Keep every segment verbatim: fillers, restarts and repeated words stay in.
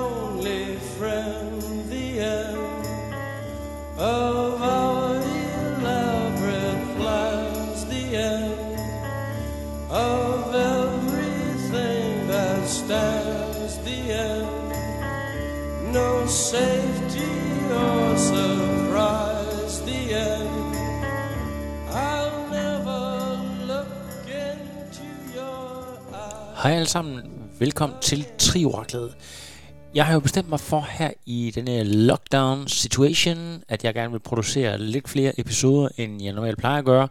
only friend. The end of our elaborate plans. The end of everything that stands. The end, no safety or surprise. The end, I'll never look into your eyes. Hej alle sammen, velkommen til Trioraklet. Jeg har jo bestemt mig for her i denne lockdown situation, at jeg gerne vil producere lidt flere episoder, end jeg normalt plejer at gøre,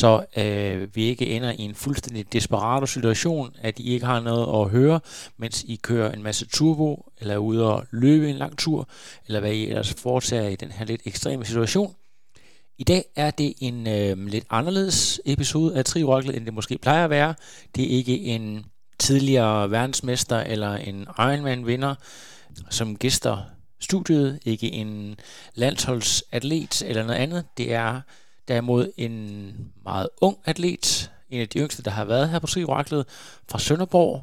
så øh, vi ikke ender i en fuldstændig desperat situation, at I ikke har noget at høre, mens I kører en masse turbo, eller er ude og løbe en lang tur, eller hvad I ellers foretager i den her lidt ekstreme situation. I dag er det en øh, lidt anderledes episode af Trioraklet, end det måske plejer at være. Det er ikke en tidligere verdensmester eller en Ironman-vinder, som gæster studiet, ikke en landsholdsatlet eller noget andet. Det er derimod en meget ung atlet, en af de yngste, der har været her på Trioraklet, fra Sønderborg,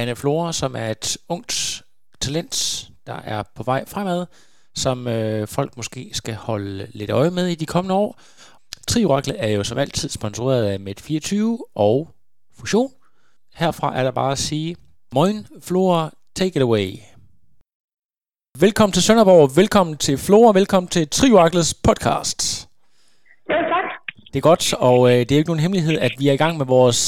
Anne Flora, som er et ungt talent, der er på vej fremad, som øh, folk måske skal holde lidt øje med i de kommende år. Trioraklet er jo som altid sponsoreret af M E T fireogtyve og Fusion. Herfra er der bare at sige, moin Flora, take it away. Velkommen til Sønderborg, velkommen til Flora, velkommen til Trioraklets podcast. Ja, tak. Det er godt, og øh, det er ikke nogen hemmelighed, at vi er i gang med vores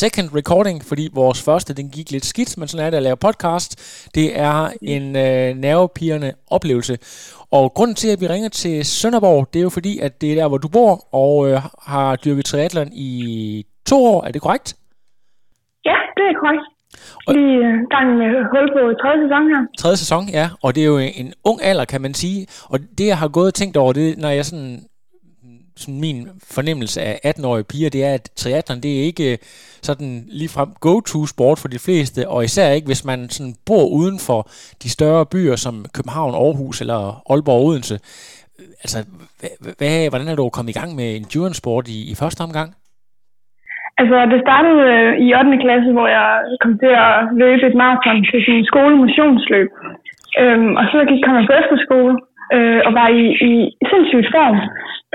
second recording, fordi vores første, den gik lidt skidt, men sådan er det at lave podcast. Det er en øh, nervepirrende oplevelse. Og grunden til, at vi ringer til Sønderborg, det er jo fordi, at det er der, hvor du bor, og øh, har dyrket triathlon i to år, er det korrekt? Ja, det er korrekt. Vi er gang med hul på tredje sæson her. Tredje sæson, ja. Og det er jo en ung alder, kan man sige. Og det, jeg har gået og tænkt over, det når jeg sådan, sådan min fornemmelse af atten-årige piger, det er, at triathlon, det er ikke sådan ligefrem go-to-sport for de fleste, og især ikke, hvis man sådan bor uden for de større byer, som København, Aarhus eller Aalborg, Odense. Altså, hvad, hvordan er du kommet i gang med endurance-sport i, i første omgang? Altså, det startede øh, i ottende klasse, hvor jeg kom til at løbe et maraton til sin skolemotionsløb. Øhm, og så gik jeg på efterskole øh, og var i, i sindssygt form.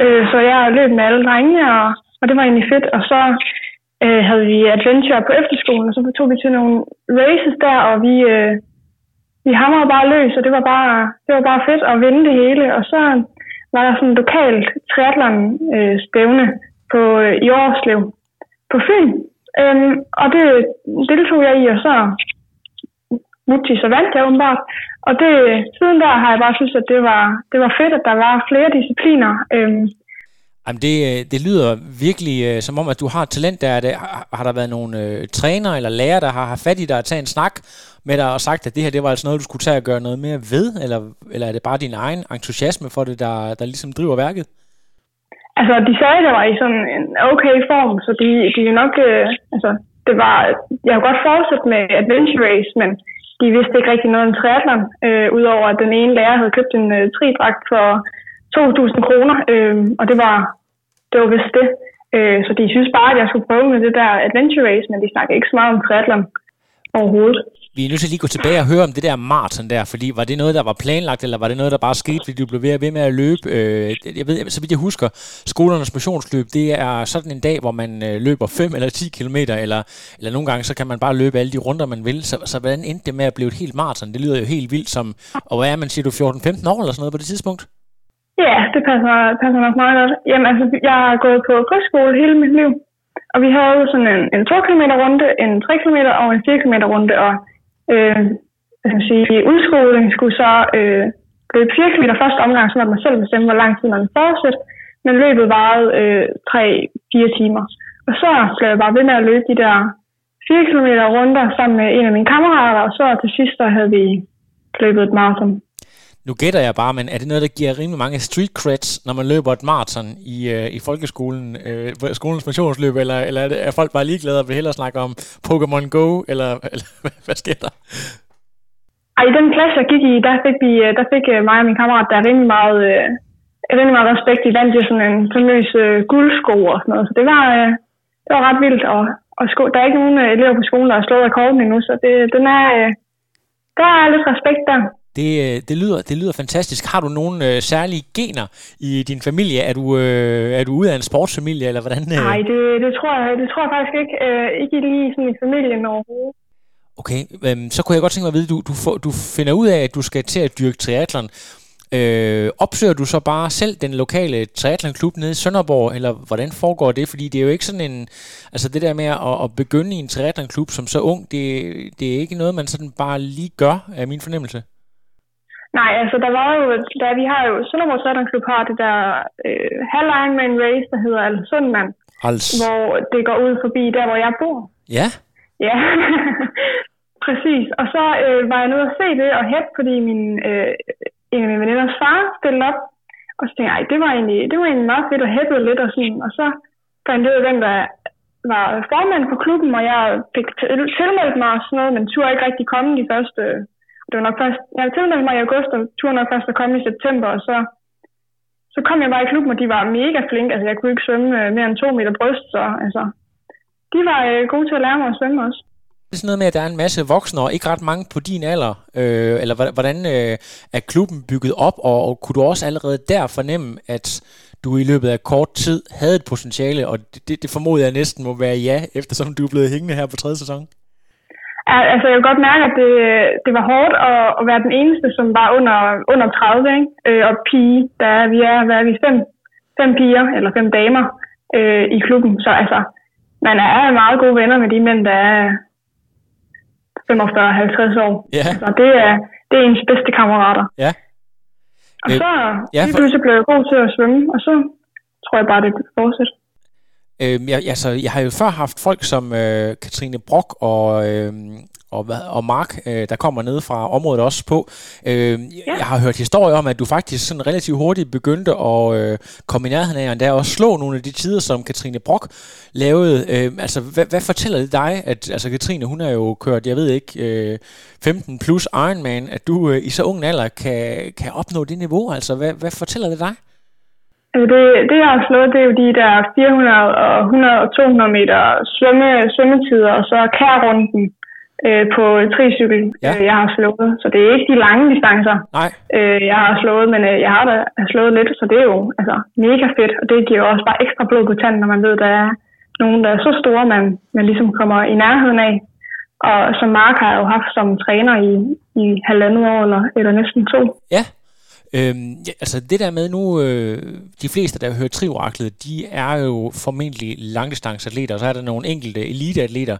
Øh, så jeg løb med alle drengene, og, og det var egentlig fedt. Og så øh, havde vi adventure på efterskolen, og så tog vi til nogle races der, og vi, øh, vi hamrede bare løs, og det var bare, det var bare fedt at vinde det hele. Og så var der sådan et lokalt triathlon-stævne på øh, i Årslev. På Fyn, øhm, og det deltog jeg i, og så mutti, så vandt jeg åbenbart. Og det, siden der har jeg bare synes, at det var, det var fedt, at der var flere discipliner. Øhm. Jamen det, det lyder virkelig som om, at du har et talent der. Det, har, har der været nogle øh, trænere eller lærere, der har haft fat i dig og taget en snak med dig og sagt, at det her det var altså noget, du skulle tage og gøre noget mere ved? Eller, eller er det bare din egen entusiasme for det, der, der ligesom driver værket? Altså, de sagde, der var i sådan en okay form, så de, de nok, øh, altså, det var, jeg har godt fortsat med adventure race, men de vidste ikke rigtig noget om triathlon, øh, udover at den ene lærer havde købt en øh, tridragt for to tusind kroner, øh, og det var, det var vist det. Øh, så de synes bare, at jeg skulle prøve med det der adventure race, men de snakkede ikke så meget om triathlon overhovedet. Vi er nødt til lige at gå tilbage og høre om det der maraton der, fordi var det noget, der var planlagt, eller var det noget, der bare skete, fordi du blev ved med at løbe? Øh, jeg ved, så vidt jeg husker, skolernes motionsløb, det er sådan en dag, hvor man løber fem eller ti kilometer, eller, eller nogle gange, så kan man bare løbe alle de runder, man vil. Så, så hvordan endte det med at blive et helt maraton? Det lyder jo helt vildt som, og hvad er man, siger du fjorten femten år eller sådan noget på det tidspunkt? Ja, det passer, passer nok meget godt. Jamen altså, jeg har gået på kostskole hele mit liv, og vi havde sådan en, en to kilometer runde, en tre kilometer og en fire kilometer runde, og Øh, jeg kan sige, udskoling skulle så øh, løbe fire kilometer første omgang, så man selv bestemte, hvor lang tid man fortsætter. Men løbet varede øh, tre til fire timer. Og så blev jeg bare ved med at løbe de der fire kilometer runder sammen med en af mine kammerater, og så til sidst der havde vi løbet et maraton. Nu gætter jeg bare, men er det noget, der giver rimelig mange street creds, når man løber et maraton i, øh, i folkeskolen, øh, skolens motionsløb, eller, eller er, det, er folk bare ligeglade og vil hellere snakke om Pokémon Go, eller, eller hvad sker der? Ej, i den plads, jeg gik i, der fik, vi, der fik mig og min kammerat, der er rimelig meget, øh, rimelig meget respekt i landet, sådan en formøs øh, guldsko og sådan noget, så det var, øh, det var ret vildt, og, og sko, der er ikke nogen elever på skolen, der har slået rekorden endnu, så det, den er, øh, der er lidt respekt der. Det, det, lyder, det lyder fantastisk. Har du nogle øh, særlige gener i din familie? Er du, øh, er du ude af en sportsfamilie, eller hvordan? Øh? Nej, det, det, tror jeg, det tror jeg faktisk ikke. Øh, ikke lige sådan i familien overhovedet. Okay, øh, så kunne jeg godt tænke mig at vide, du, du, får, du finder ud af, at du skal til at dyrke triathlon. Øh, opsøger du så bare selv den lokale triathlonklub nede i Sønderborg, eller hvordan foregår det? Fordi det er jo ikke sådan en... Altså det der med at, at begynde i en triathlonklub som så ung, det, det er ikke noget, man sådan bare lige gør, er min fornemmelse. Nej, altså der var jo, der, vi har jo, Sønderborg Triathlon Klub har det der øh, halv-Ironman race, der hedder altså Sundmand, altså. Hvor det går ud forbi der, hvor jeg bor. Ja? Ja, præcis. Og så øh, var jeg nødt til at se det og hætte, fordi min, øh, en af mine veninders far stillede op, og så tænkte jeg, det var egentlig, det var egentlig meget fedt at hætte lidt og sådan, og så fandt jeg ud af, hvem der var formand på klubben, og jeg fik t- tilmeldt mig og sådan noget, men turde ikke rigtig komme de første... Øh, Det var nok først, jeg havde tilmeldt mig i august, og turen nok først at komme i september, og så, så kom jeg bare i klubben, og de var mega flinke. Altså, jeg kunne ikke svømme mere end to meter bryst, så altså, de var øh, gode til at lære mig at svømme også. Det er sådan noget med, at der er en masse voksne, og ikke ret mange på din alder, øh, eller hvordan øh, er klubben bygget op, og, og kunne du også allerede der fornemme, at du i løbet af kort tid havde et potentiale, og det, det formoder jeg næsten må være ja, eftersom du er blevet hængende her på tredje sæson? Altså, jeg vil godt mærke, at det, det var hårdt at, at være den eneste, som var under, under tredive, ikke? Og pige, der er vi, er, hvad er vi fem, fem piger eller fem damer øh, i klubben. Så altså, man er meget gode venner med de mænd, der er femogfyrre til halvtreds år. Yeah. Så det er, det er ens bedste kammerater. Yeah. Og så yeah, for... pludselig blev jeg god til at svømme, og så tror jeg bare, det fortsætter. Øhm, jeg, altså, jeg har jo før haft folk som øh, Katrine Brock og, øh, og, og Mark, øh, der kommer ned fra området også på. Øh, ja. Jeg har hørt historier om, at du faktisk sådan relativt hurtigt begyndte at øh, komme i nærheden af, og der også slå nogle af de tider, som Katrine Brock lavede. Øh, altså, hvad, hvad fortæller det dig, at altså, Katrine, hun har jo kørt, jeg ved ikke, øh, femten plus Ironman, at du øh, i så ung alder kan, kan opnå det niveau? Altså, hvad, hvad fortæller det dig? Det, det, jeg har slået, det er jo de der fire hundrede og hundrede og to hundrede meter svømme, svømmetider, og så kærrunden øh, på tricykel, ja. øh, jeg har slået. Så det er ikke de lange distancer, øh, jeg har slået, men øh, jeg har da slået lidt, så det er jo altså, mega fedt. Og det giver jo også bare ekstra blod på tanden, når man ved, der er nogen, der er så store, man, man ligesom kommer i nærheden af. Og som Mark har jeg jo haft som træner i, i halvandet år, eller, eller næsten to. Ja. Øhm, ja, altså det der med nu, øh, de fleste, der hører trioraklet, de er jo formentlig langdistanceatleter, og så er der nogle enkelte eliteatleter,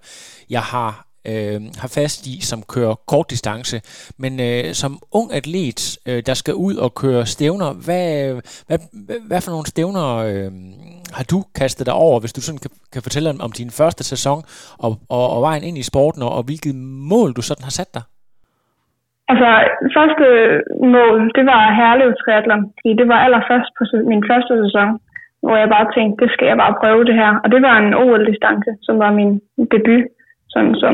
jeg har, øh, har fast i, som kører kort distance. Men øh, som ung atlet, øh, der skal ud og køre stævner, hvad, hvad, hvad for nogle stævner øh, har du kastet dig over, hvis du sådan kan, kan fortælle om din første sæson, og, og, og vejen ind i sporten, og, og hvilket mål du sådan har sat dig? Altså, første mål, det var Herlev Triathlon, fordi det var allerførst på min første sæson, hvor jeg bare tænkte, det skal jeg bare prøve det her. Og det var en O L-distance, som var min debut sådan som,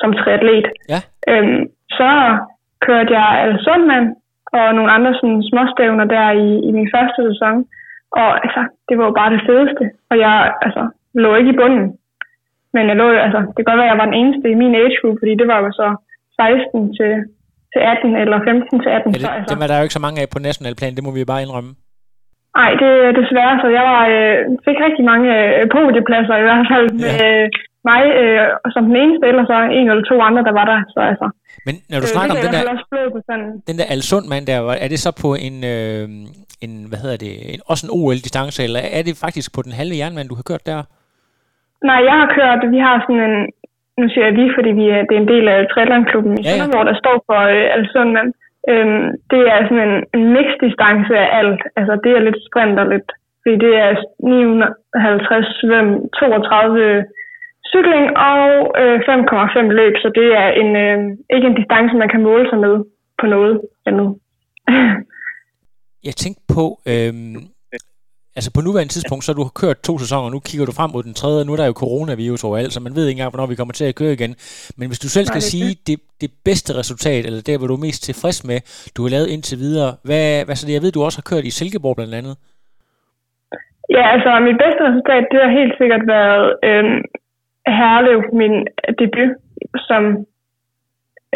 som triatlet. Ja. Øhm, så kørte jeg Sundmand og nogle andre sådan, småstævner der i, i min første sæson, og altså, det var jo bare det fedeste, og jeg altså, lå ikke i bunden. Men jeg lå, altså, det kan godt være, at jeg var den eneste i min age group, fordi det var jo så seksten til... til atten eller femten til atten. Ja, det, altså. Dem er der jo ikke så mange af på nationalplan, det må vi bare indrømme. Nej, det er desværre, så jeg var, øh, fik rigtig mange øh, podiepladser i hvert fald med ja. øh, mig øh, som den eneste, eller så en eller to andre, der var der. Så, altså. Men når du øh, snakker det, om den der, den der Alsundmand der, er det så på en, øh, en hvad hedder det, en, også en O L-distance, eller er det faktisk på den halve jernmand, du har kørt der? Nej, jeg har kørt, vi har sådan en nu siger jeg vi, fordi vi er, det er en del af triathlonklubben i Sønderborg, ja, ja. Der står for øh, Alsundland. Øhm, det er sådan en, en mixdistance af alt. Altså det er lidt sprint og lidt, fordi det er ni hundrede og halvtreds svøm, toogtredive cykling og øh, fem komma fem løb, så det er en, øh, ikke en distance, man kan måle sig med på noget endnu. Jeg tænkte på, øh, altså på nuværende tidspunkt, så har du kørt to sæsoner, og nu kigger du frem mod den tredje, og nu er der jo coronavirus overalt, så man ved ikke engang, hvornår vi kommer til at køre igen. Men hvis du selv skal Nej, det sige det, det bedste resultat, eller der, hvor du er mest tilfreds med, du har lavet indtil videre, hvad, hvad så det? Jeg ved, du også har kørt i Silkeborg blandt andet. Ja, altså mit bedste resultat, det har helt sikkert været øh, Herlev, min debut, som...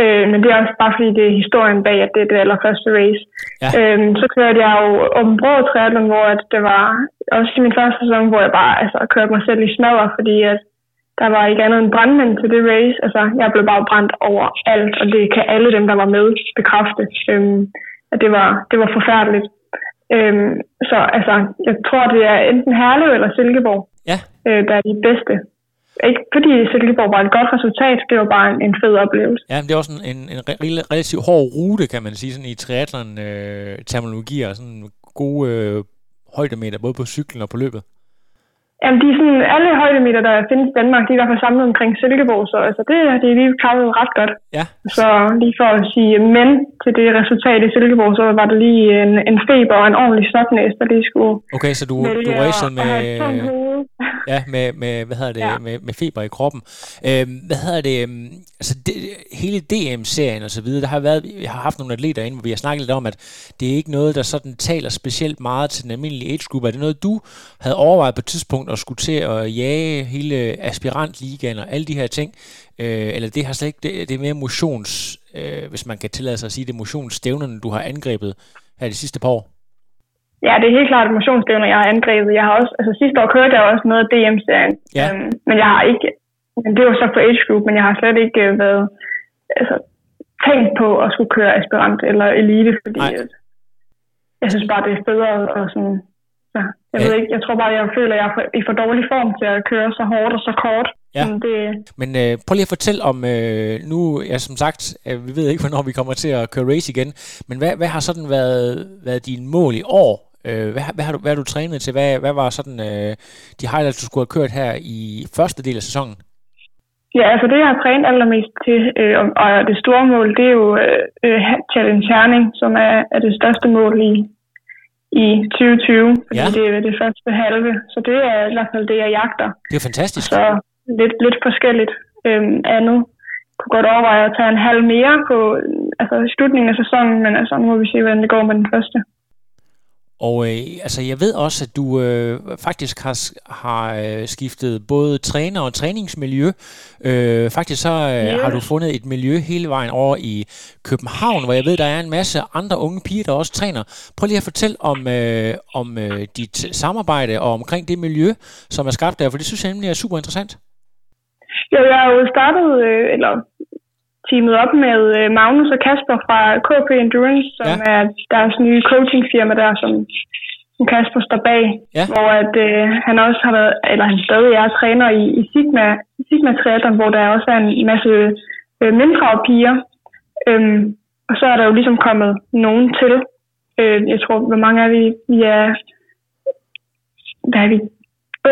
Øh, men det er også bare fordi, det er historien bag, at det er det allerførste race. Ja. Øhm, så kørte jeg jo Åbenbrød triathlon, hvor at det var også i min første sæson, hvor jeg bare altså, kørte mig selv i smadre, fordi at der var ikke andet end brandmænd til det race. Altså, jeg blev bare brændt over alt, og det kan alle dem, der var med, bekræfte. Øhm, at det var, det var forfærdeligt. Øhm, så altså, jeg tror, det er enten Herlev eller Silkeborg, ja. øh, der er de bedste. Ikke fordi Silkeborg var et godt resultat, det var bare en, en fed oplevelse. Ja, men det er også en, en re- relativt hård rute, kan man sige, sådan i triathlon-terminologier, øh, sådan gode øh, højdemeter, både på cyklen og på løbet. Jamen, de sådan, alle højdemeter, der findes i Danmark, de er i hvert fald samlet omkring Silkeborg, så altså, det har de lige klaret ret godt. Ja. Så lige for at sige men til det resultat i Silkeborg, så var det lige en, en feber og en ordentlig snotnæs, der lige skulle... Okay, så du, du racede med... Ja, med, med, hvad hedder det, ja. med, med feber i kroppen. Øhm, hvad hedder det, altså det, hele D M-serien og så videre, der har været, jeg har haft nogle atleter inde, hvor vi har snakket lidt om, at det er ikke noget, der sådan taler specielt meget til den almindelige age group. Er det noget, du havde overvejet på et tidspunkt og skulle til at jage hele aspirantligaen og alle de her ting? Øh, eller det har slet ikke, det, det er mere motions, øh, hvis man kan tillade sig at sige, det er motionsstævnerne, du har angrebet her de sidste par år? Ja, det er helt klart motionsstævner, jeg har angrebet. Jeg har også, altså sidste år kørte jeg også noget af D M-serien, ja. øhm, men jeg har ikke, men det var så for age group, men jeg har slet ikke øh, været, altså tænkt på at skulle køre aspirant eller elite, fordi at, jeg synes bare, det er federe og sådan, ja, jeg ja. ved ikke, jeg tror bare, jeg føler, at jeg er for, i for dårlig form til at køre så hårdt og så kort. Ja. Det... Men øh, prøv lige at fortælle om, øh, nu, ja, som sagt, øh, vi ved ikke, hvornår vi kommer til at køre race igen, men hvad, hvad har sådan været, været dine mål i år? Øh, hvad, hvad, har du, hvad har du trænet til? Hvad, hvad var sådan øh, de highlights, du skulle have kørt her i første del af sæsonen? Ja, altså det, jeg har trænet allermest til, øh, og det store mål, det er jo øh, Challenge Herning, som er, er det største mål i i tyve tyve, fordi ja. det er det første halve, så det er i hvert fald det, jeg jagter. Det er fantastisk. Så lidt, lidt forskelligt øhm, andet. Jeg kunne godt overveje at tage en halv mere på altså i slutningen af sæsonen, men altså nu må vi se, hvordan det går med den første. Og øh, altså jeg ved også, at du øh, faktisk har, har skiftet både træner og træningsmiljø. Øh, faktisk så øh, ja. har du fundet et miljø hele vejen over i København, hvor jeg ved, der er en masse andre unge piger, der også træner. Prøv lige at fortælle om, øh, om øh, dit samarbejde og omkring det miljø, som er skabt der, for det synes jeg nemlig er super interessant. Ja, jeg har jo startet, øh, eller... teamet op med Magnus og Kasper fra K P Endurance, som ja. er deres nye coachingfirma der, som, som Kasper står bag, ja. hvor at, øh, han også har været, eller han stadig er træner i, i Sigma, Sigma triathlon, hvor der også er en masse øh, mindre piger. Øhm, og så er der jo ligesom kommet nogen til. Øh, jeg tror, hvor mange er vi? Vi er... Hvad er vi?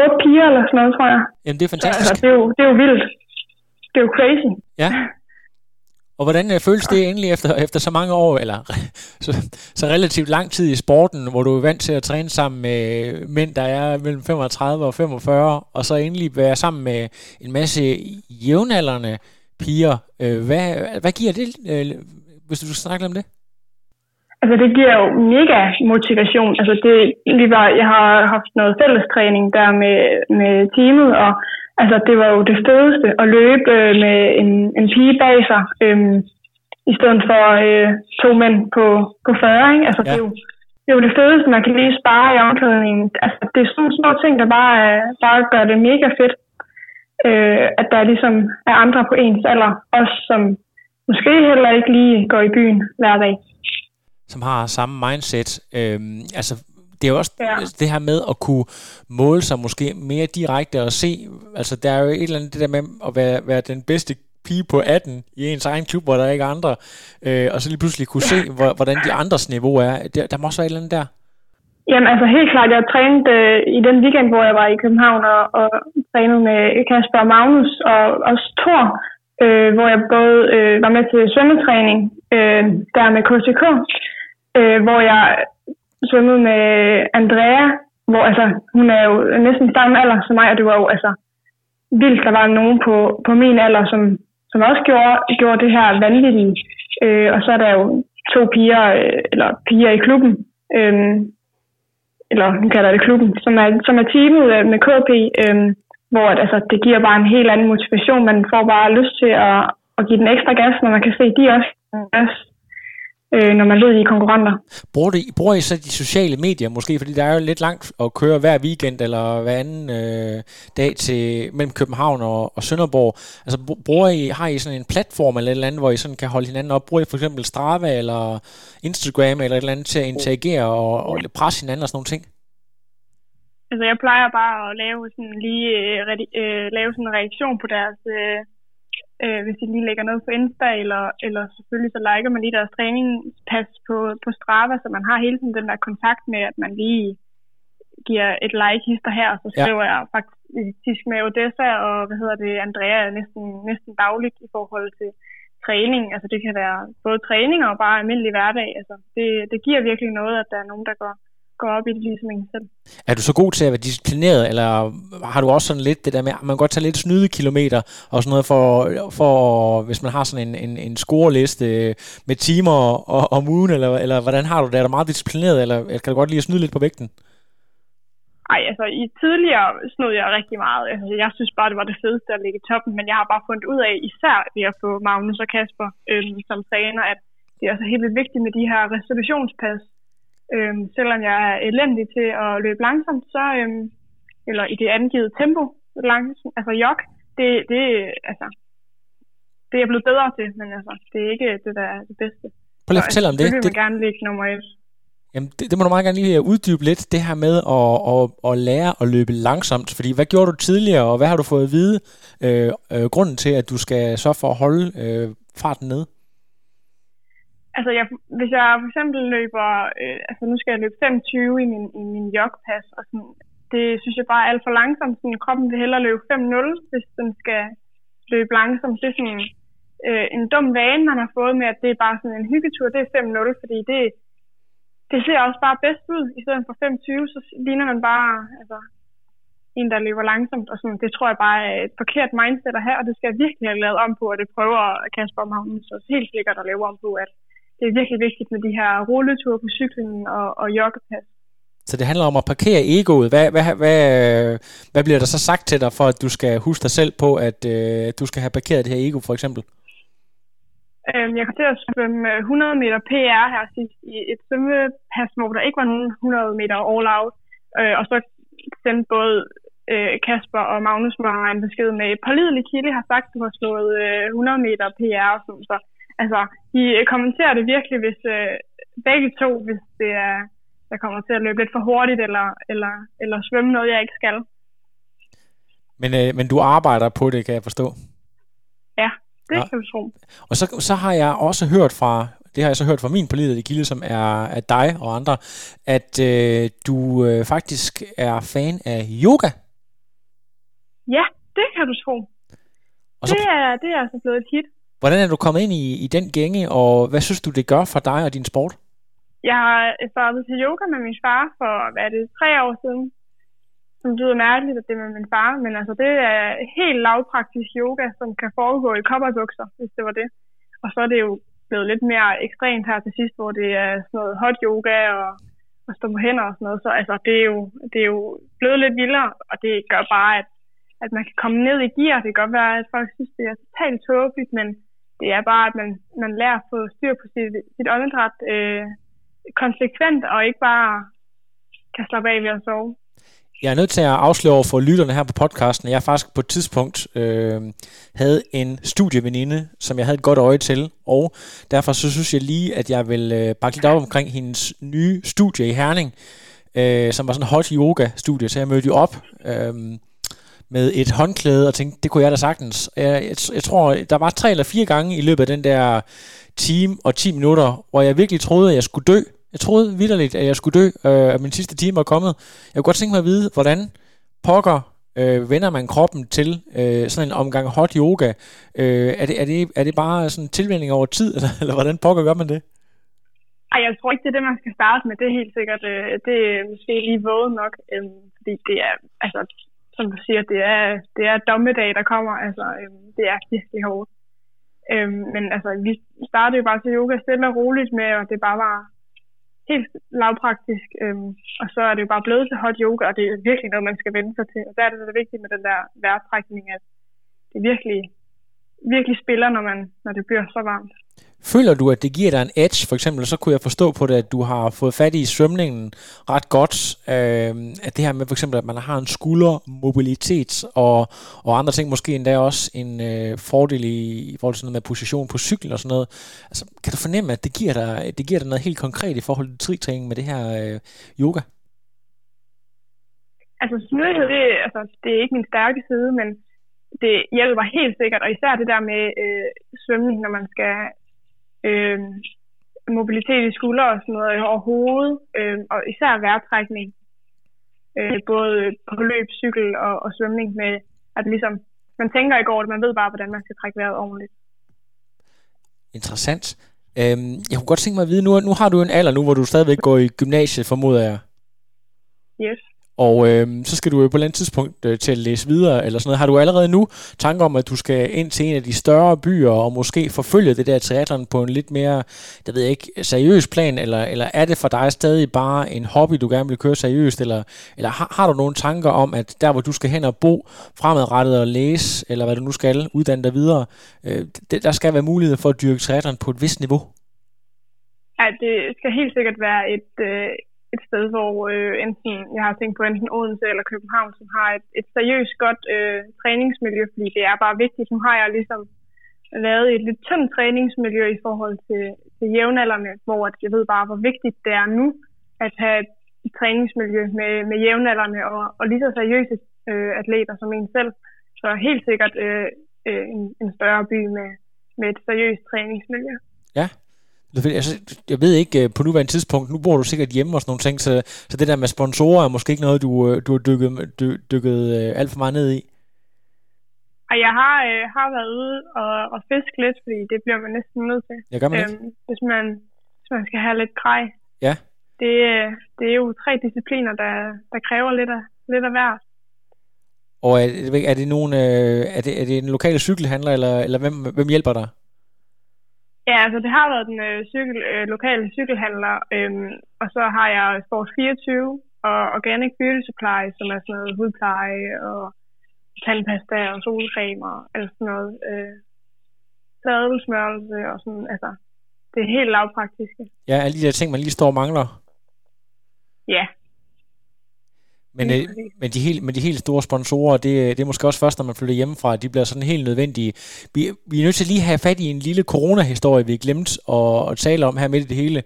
Otte piger eller sådan noget, tror jeg. Jamen, det er fantastisk. Så, altså, det, er jo, det er jo vildt. Det er jo crazy. Ja. Og hvordan føles det endelig efter, efter så mange år, eller så, så relativt lang tid i sporten, hvor du er vant til at træne sammen med mænd, der er mellem femogtredive og femogfyrre, og så endelig være sammen med en masse jævnaldrende piger. Hvad, hvad giver det, hvis du skal snakke om det? Altså det giver jo mega motivation. Altså det lige var, jeg har haft noget fællestræning der med, med teamet, og altså, det var jo det fedeste at løbe øh, med en, en pige bag sig, øh, i stedet for øh, to mænd på, på fyrre, ikke? Altså, ja. det, er jo, det er jo det fedeste, man kan lige spare i omklædningen. Altså, det er sådan små ting, der bare, bare gør det mega fedt, øh, at der ligesom er andre på ens alder, også som måske heller ikke lige går i byen hver dag. Som har samme mindset. Øh, altså, Det er jo også ja. det her med at kunne måle sig måske mere direkte og se, altså der er jo et eller andet det der med at være, være den bedste pige på atten i ens egen klub, hvor der er ikke andre, øh, og så lige pludselig kunne se, hvordan de andres niveau er. Der, der må også være et eller andet der. Jamen altså helt klart, jeg trænede øh, i den weekend, hvor jeg var i København og, og trænede med Kasper og Magnus og også Tor, øh, hvor jeg både øh, var med til svømmetræning øh, der med K C K, øh, hvor jeg svømmede med Andrea, hvor altså hun er jo næsten samme alder som mig, og det var jo altså vildt, der var nogen på, på min alder, som, som også gjorde, gjorde det her vanvittige. Øh, og så er der jo to piger, øh, eller piger i klubben, øh, eller nu kalder det klubben, som er, som er teamet med K P, øh, hvor at, altså, det giver bare en helt anden motivation. Man får bare lyst til at, at give den ekstra gas, når man kan se, de også gas, øh, når man ved, de er konkurrenter. Bruger I, bruger I så de sociale medier måske? Fordi der er jo lidt langt at køre hver weekend eller hver anden øh, dag til, mellem København og, og Sønderborg. Altså, bruger I, har I sådan en platform eller et eller andet, hvor I sådan kan holde hinanden op? Bruger I for eksempel Strava eller Instagram eller et eller andet til at interagere og, og presse hinanden og sådan nogle ting? Altså, jeg plejer bare at lave sådan lige øh, lave sådan en reaktion på deres... Øh Øh, hvis de lige lægger noget på Insta, eller, eller selvfølgelig så liker man lige deres træningspas på, på Strava, så man har hele tiden den der kontakt med, at man lige giver et like hister her, og så skriver ja. jeg faktisk med Odessa, og hvad hedder det, Andrea næsten, næsten dagligt i forhold til træning. Altså det kan være både træning og bare almindelig hverdag. Altså det, det giver virkelig noget, at der er nogen, der går, går op i det ligesom en selv. Er du så god til at være disciplineret, eller har du også sådan lidt det der med, at man kan godt tage lidt snyde kilometer og sådan noget, for, for hvis man har sådan en, en, en scoreliste med timer og, om ugen, eller, eller hvordan har du det? Er du meget disciplineret, eller kan du godt lide at snyde lidt på vægten? Ej, altså i tidligere snod jeg rigtig meget. Altså, jeg synes bare, det var det fedeste at ligge i toppen, men jeg har bare fundet ud af, især ved at få Magnus og Kasper øh, som træner, at det er altså helt vildt vigtigt med de her resolutionspas. Øhm, selvom jeg er elendig til at løbe langsomt, så øhm, eller i det angivet tempo langsomt, altså jog, det det altså det er jeg blevet bedre til, men altså det er ikke det der er det bedste. Prøv lige at fortælle om det. Det vil jeg gerne ligge nummer et. Jamen det, det må du meget gerne lige uddybe lidt, det her med at, at, at lære at løbe langsomt, fordi hvad gjorde du tidligere, og hvad har du fået at vide øh, øh, grunden til, at du skal sørge for at holde øh, farten nede? Altså, jeg, hvis jeg for eksempel løber, øh, altså nu skal jeg løbe fem tyve i min, i min jogpass, og sådan, det synes jeg bare er alt for langsomt. Sådan, kroppen vil hellere løbe fem nul, hvis den skal løbe langsomt. Det er sådan øh, en dum vane, man har fået med, at det er bare sådan en hyggetur, det er fem nul, fordi det, det ser også bare bedst ud. I stedet for fem tyve, så ligner man bare altså, en, der løber langsomt. Og sådan, det tror jeg bare er et forkert mindset at have, og det skal jeg virkelig have lavet om på, og det prøver Kasper og Magnus også helt sikkert at lave om på, at det er virkelig vigtigt med de her rulleture på cyklen og, og joggepas. Så det handler om at parkere egoet. Hvad, hvad, hvad, hvad bliver der så sagt til dig, for at du skal huske dig selv på, at øh, du skal have parkeret det her ego, for eksempel? Øhm, jeg kom til at svømme hundrede meter P R her sidst i et svømmepas, hvor der ikke var nogen hundrede meter all out. Øh, og så sendte både øh, Kasper og Magnus mig en besked med, Paulie Kahili har sagt, at du har slået øh, hundrede meter P R og sådan så. Altså, de kommenterer det virkelig, hvis øh, begge to, hvis det er, der kommer til at løbe lidt for hurtigt, eller, eller, eller svømme noget, jeg ikke skal. Men, øh, men du arbejder på det, kan jeg forstå? Ja, det ja. kan du tro. Og så, så har jeg også hørt fra, det har jeg så hørt fra min pålidelige kilde, som er, er dig og andre, at øh, du øh, faktisk er fan af yoga. Ja, det kan du tro. Og så, det, er, det er altså blevet et hit. Hvordan er du kommet ind i, i den gænge, og hvad synes du, det gør for dig og din sport? Jeg har startet til yoga med min far for, hvad er det, tre år siden. Som lyder mærkeligt, at det er med min far, men altså det er helt lavpraktisk yoga, som kan foregå i cowboybukser, hvis det var det. Og så er det jo blevet lidt mere ekstremt her til sidst, hvor det er sådan noget hot yoga og, og stå på hænder og sådan noget. Så altså, det er jo, det er jo blevet lidt vildere, og det gør bare, at, at man kan komme ned i gear. Det kan godt være, at folk synes, det er totalt tåbeligt, men det er bare, at man, man lærer at få styr på sit, sit åndedræt øh, konsekvent, og ikke bare kan slappe af ved at sove. Jeg er nødt til at afsløre over for lytterne her på podcasten, at jeg faktisk på et tidspunkt øh, havde en studieveninde, som jeg havde et godt øje til, og derfor så synes jeg lige, at jeg vil øh, bakke lidt op omkring hendes nye studie i Herning, øh, som var sådan en hot yoga-studie, så jeg mødte jo op øh, med et håndklæde og tænkte, det kunne jeg da sagtens. Jeg, jeg, jeg tror, der var tre eller fire gange i løbet af den der time og ti minutter, hvor jeg virkelig troede, at jeg skulle dø. Jeg troede vitterligt, at jeg skulle dø, øh, at min sidste time var kommet. Jeg kunne godt tænke mig at vide, hvordan pokker øh, vender man kroppen til øh, sådan en omgang hot yoga. Øh, er, det, er, det, er det bare sådan en tilvænning over tid, eller, eller hvordan pokker gør man det? Ej, jeg tror ikke, det er det, man skal starte med. Det er helt sikkert, øh, det er måske lige våget nok, øh, fordi det er, altså, som du siger, det er, det er dommedag, der kommer. Altså, øh, det er virkelig hårdt. Øh, men altså, vi startede jo bare til yoga stille og roligt med, og det bare var helt lavpraktisk, øhm, og så er det jo bare blevet til hot yoga, og det er virkelig noget, man skal vende sig til. Og der er det, der er vigtigt med den der vejrtrækning, at det virkelig, virkelig spiller, når, man, når det bliver så varmt. Føler du, at det giver dig en edge? For eksempel, så kunne jeg forstå på det, at du har fået fat i svømningen ret godt. Øhm, at det her med for eksempel, at man har en skulder, mobilitet og, og andre ting, måske endda også en øh, fordel i, i forhold til noget med position på cykel og sådan noget. Altså, kan du fornemme, at det giver dig, det giver dig noget helt konkret i forhold til tritræning med det her øh, yoga? Altså, smidighed, det, altså, det er ikke min stærke side, men det hjælper helt sikkert, og især det der med øh, svømning, når man skal Øh, mobilitet i skuldre og sådan noget over hovedet, øh, og især vejrtrækning, øh, både på løb, cykel og, og svømning, med at ligesom, man tænker ikke over det, man ved bare, hvordan man skal trække vejret ordentligt. Interessant. Øhm, jeg kunne godt tænke mig at vide, nu, nu har du en alder nu, hvor du stadigvæk går i gymnasiet, formoder jeg. Yes. Og øh, så skal du jo på et eller andet tidspunkt øh, til at læse videre, eller sådan noget. Har du allerede nu tanker om, at du skal ind til en af de større byer, og måske forfølge det der triathlon på en lidt mere, jeg ved ikke, seriøs plan, eller, eller er det for dig stadig bare en hobby, du gerne vil køre seriøst, eller, eller har, har du nogle tanker om, at der, hvor du skal hen og bo fremadrettet og læse, eller hvad du nu skal, uddanne dig videre, øh, det, der skal være mulighed for at dyrke triathlon på et vist niveau? Ja, det skal helt sikkert være et... Øh et sted, hvor øh, enten, jeg har tænkt på enten Odense eller København, som har et, et seriøst godt øh, træningsmiljø, fordi det er bare vigtigt. Nu har jeg ligesom lavet et lidt tyndt træningsmiljø i forhold til, til jævnaldrende, hvor at jeg ved bare, hvor vigtigt det er nu at have et, et træningsmiljø med, med jævnaldrende og, og lige så seriøse øh, atleter som en selv. Så helt sikkert øh, øh, en, en større by med, med et seriøst træningsmiljø. Ja. Jeg ved ikke, på nuværende tidspunkt, nu bor du sikkert hjemme og sådan nogle ting, så, så det der med sponsorer er måske ikke noget, du, du har dykket, dy, dykket øh, alt for meget ned i? Jeg har, øh, har været ude og, og fiske lidt, fordi det bliver man næsten nødt til. Jeg gør man øhm, ikke. Hvis man, hvis man skal have lidt grej. Ja. Det, det er jo tre discipliner, der, der kræver lidt af, lidt af hver. Og er, er, det nogen, er, det, er det en lokal cykelhandler, eller, eller hvem, hvem hjælper dig? Ja, altså det har været den øh, cykel, øh, lokale cykelhandler, øh, og så har jeg Sport fireogtyve og Organic Beauty Supply, som er sådan noget hudpleje og tandpasta og solcremer og sådan noget. Øh, sadelsmørelse og sådan, altså det er helt lavpraktiske. Ja, alle de der ting, man lige står og mangler. Ja. Men, øh, men, de helt, men de helt store sponsorer, det, det er måske også først, når man flytter hjemmefra, de bliver sådan helt nødvendige. Vi, vi er nødt til lige at have fat i en lille corona-historie, vi har glemt at, at tale om her midt i det hele.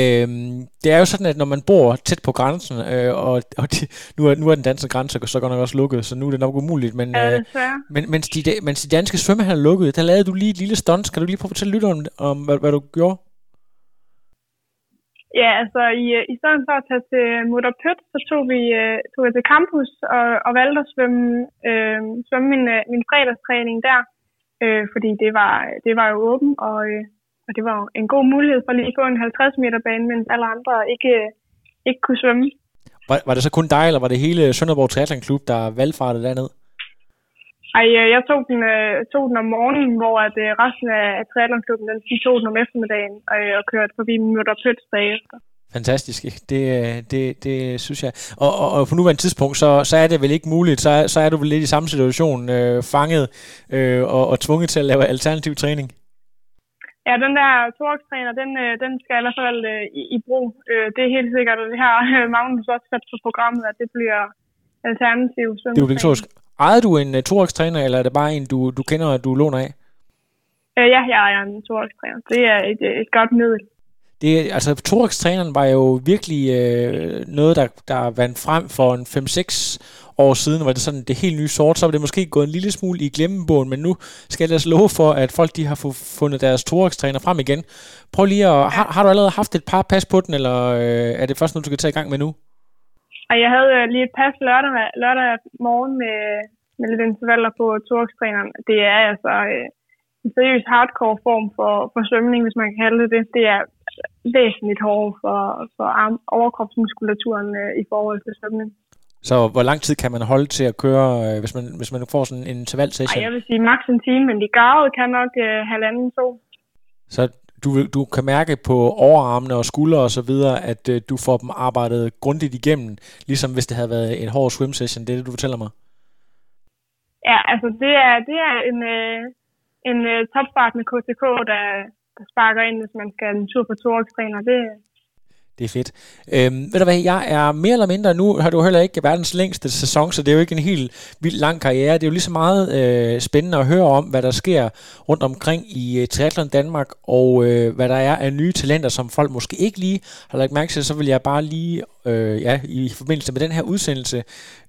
Øhm, det er jo sådan, at når man bor tæt på grænsen, øh, og, og de, nu, er, nu er den danske grænse så godt nok også lukket, så nu er det nok umuligt. Men, øh, men mens, de, mens de danske svømmehaller er lukket, der lavede du lige et lille stunt. Kan du lige prøve at fortælle lytteren om, om hvad, hvad du gjorde? Ja, altså i, i stedet for at tage til Modderput, så tog vi tog jeg til campus og, og valgte at svømme, øh, svømme min, min fredagstræning der, øh, fordi det var, det var jo åben, og, øh, og det var jo en god mulighed for lige at få en halvtreds meter bane, mens alle andre ikke, ikke kunne svømme. Var, var det så kun dig, eller var det hele Sønderborg Triathlon Klub, der valgfartede derned? Ej, jeg tog den, tog den om morgenen, hvor at resten af triathlonklubben den tog den om eftermiddagen og, og kørte forbi Modderput bagefter. Fantastisk. Det, det, det synes jeg. Og, og, og på nuværende tidspunkt, så, så er det vel ikke muligt. Så, så er du vel lidt i samme situation, øh, fanget øh, og, og tvunget til at lave alternativ træning? Ja, den der Torex-træner, den, den skal i hvert fald øh, i, i brug. Øh, det er helt sikkert, og det her Magnus også sat på programmet, at det bliver alternativ svømmetræning. Det er obligatorisk. Ejede du en uh, Torex-træner, eller er det bare en, du, du kender, og du låner af? Øh, ja, jeg ejer en Torex-træner. Det er et, et godt middel. det, altså Torex-træneren var jo virkelig øh, noget, der, der vandt frem for en fem seks år siden, var det sådan det helt nye sort, så var det måske gået en lille smule i glemmebogen, men nu skal jeg ellers love for, at folk de har fundet deres Torex-træner frem igen. Prøv lige at, har, har du allerede haft et par pas på den, eller øh, er det først noget, du kan tage i gang med nu? Og jeg havde lige et pas lørdag, med, lørdag morgen med, med lidt intervaller på Torex-træneren. Det er altså øh, en seriøs hardcore form for, for svømning, hvis man kan kalde det det. Det er væsentligt hårdt for, for arm, overkropsmuskulaturen øh, i forhold til svømning. Så hvor lang tid kan man holde til at køre, øh, hvis, man, hvis man får sådan en interval-session? Ej, jeg vil sige maks en time, men de garvede kan nok øh, halvanden to. Så du, du kan mærke på overarmene og skuldre og så videre, at øh, du får dem arbejdet grundigt igennem, ligesom hvis det havde været en hård swim-session. Det er det, du fortæller mig? Ja, altså det er, det er en, øh, en øh, topfart med K C K, der, der sparker ind, hvis man skal en tur på Torex-træner. Det Det er fedt. Øhm, ved du hvad, jeg er mere eller mindre nu, har du heller ikke verdens længste sæson, så det er jo ikke en helt vildt lang karriere. Det er jo lige så meget øh, spændende at høre om, hvad der sker rundt omkring i øh, Triathlon Danmark, og øh, hvad der er af nye talenter, som folk måske ikke lige har lagt mærke til. Så vil jeg bare lige, øh, ja, i forbindelse med den her udsendelse,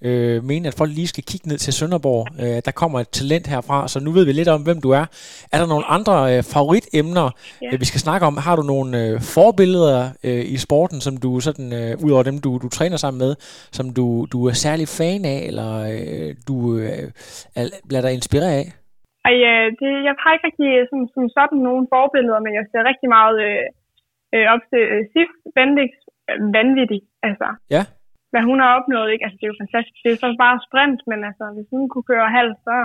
øh, mene, at folk lige skal kigge ned til Sønderborg. Øh, der kommer et talent herfra, så nu ved vi lidt om, hvem du er. Er der nogle andre øh, favoritemner, yeah. øh, vi skal snakke om? Har du nogle øh, forbilleder øh, i sport? Som du sådan, øh, ud over dem, du, du træner sammen med, som du, du er særlig fan af, eller øh, du øh, er, lader dig inspirere af? Og ja, det, jeg har ikke rigtig som, som sådan nogle forbilleder, men jeg ser rigtig meget øh, op til øh, Sif Bendix. Vanvittig, altså. Ja. Hvad hun har opnået, ikke? Altså, det er jo fantastisk. Det er så bare sprint, men altså, hvis hun kunne køre halvt, så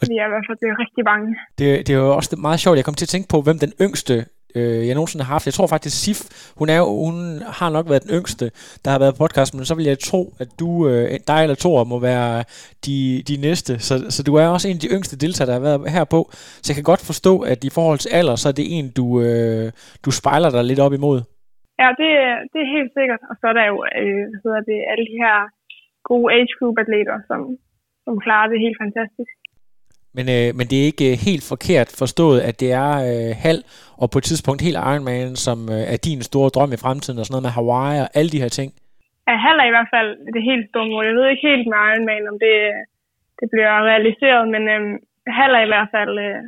ville jeg i hvert fald blive rigtig bange. Det, det er jo også meget sjovt. Jeg kom til at tænke på, hvem den yngste Øh, jeg nogensinde har haft. Jeg tror faktisk, Sif, hun, er jo, hun har nok været den yngste, der har været på podcast, men så vil jeg tro, at du, øh, dig eller Thor må være de, de næste. Så, så du er også en af de yngste deltagere, der har været her på. Så jeg kan godt forstå, at i forhold til alder, så er det en, du, øh, du spejler dig lidt op imod. Ja, det, det er helt sikkert. Og så er der jo øh, hvad hedder det, alle de her gode age group atleter, som, som klarer det helt fantastisk. Men, øh, men det er ikke helt forkert forstået, at det er øh, halv og på et tidspunkt helt Ironman, som øh, er din store drøm i fremtiden, og sådan noget med Hawaii og alle de her ting. Ja, halv er i hvert fald det helt store mål. Jeg ved ikke helt med Ironman, om det, det bliver realiseret, men øh, halv er i hvert fald øh,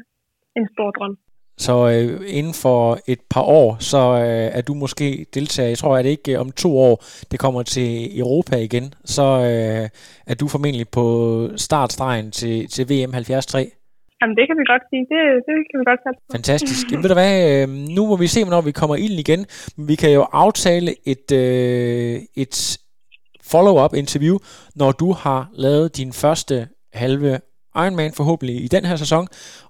en stor drøm. Så øh, inden for et par år, så øh, er du måske deltager. Jeg tror, at det ikke om to år, det kommer til Europa igen. Så øh, er du formentlig på startstregen til, til V M halvfjerds tre. Jamen, det kan vi godt sige. Det, det kan vi godt sige. Fantastisk. Jamen, ved du hvad? Øh, nu må vi se, når vi kommer ilden igen. Vi kan jo aftale et, øh, et follow-up interview, når du har lavet din første halve Ironman forhåbentlig i den her sæson,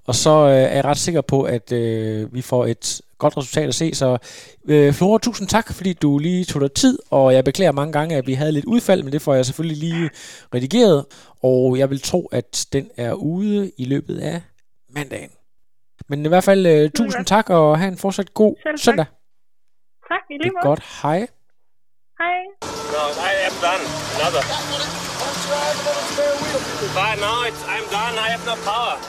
og så øh, er jeg ret sikker på, at øh, vi får et godt resultat at se. Så øh, Flora, tusind tak, fordi du lige tog dig tid, og jeg beklager mange gange, at vi havde lidt udfald, men det får jeg selvfølgelig lige redigeret, og jeg vil tro, at den er ude i løbet af mandagen. Men i hvert fald øh, tusind tak, og have en fortsat god tak. Søndag. Tak, i lige måde. Godt, hej. Hej. No, I am done. Another. But now it's, I'm done, I have no power.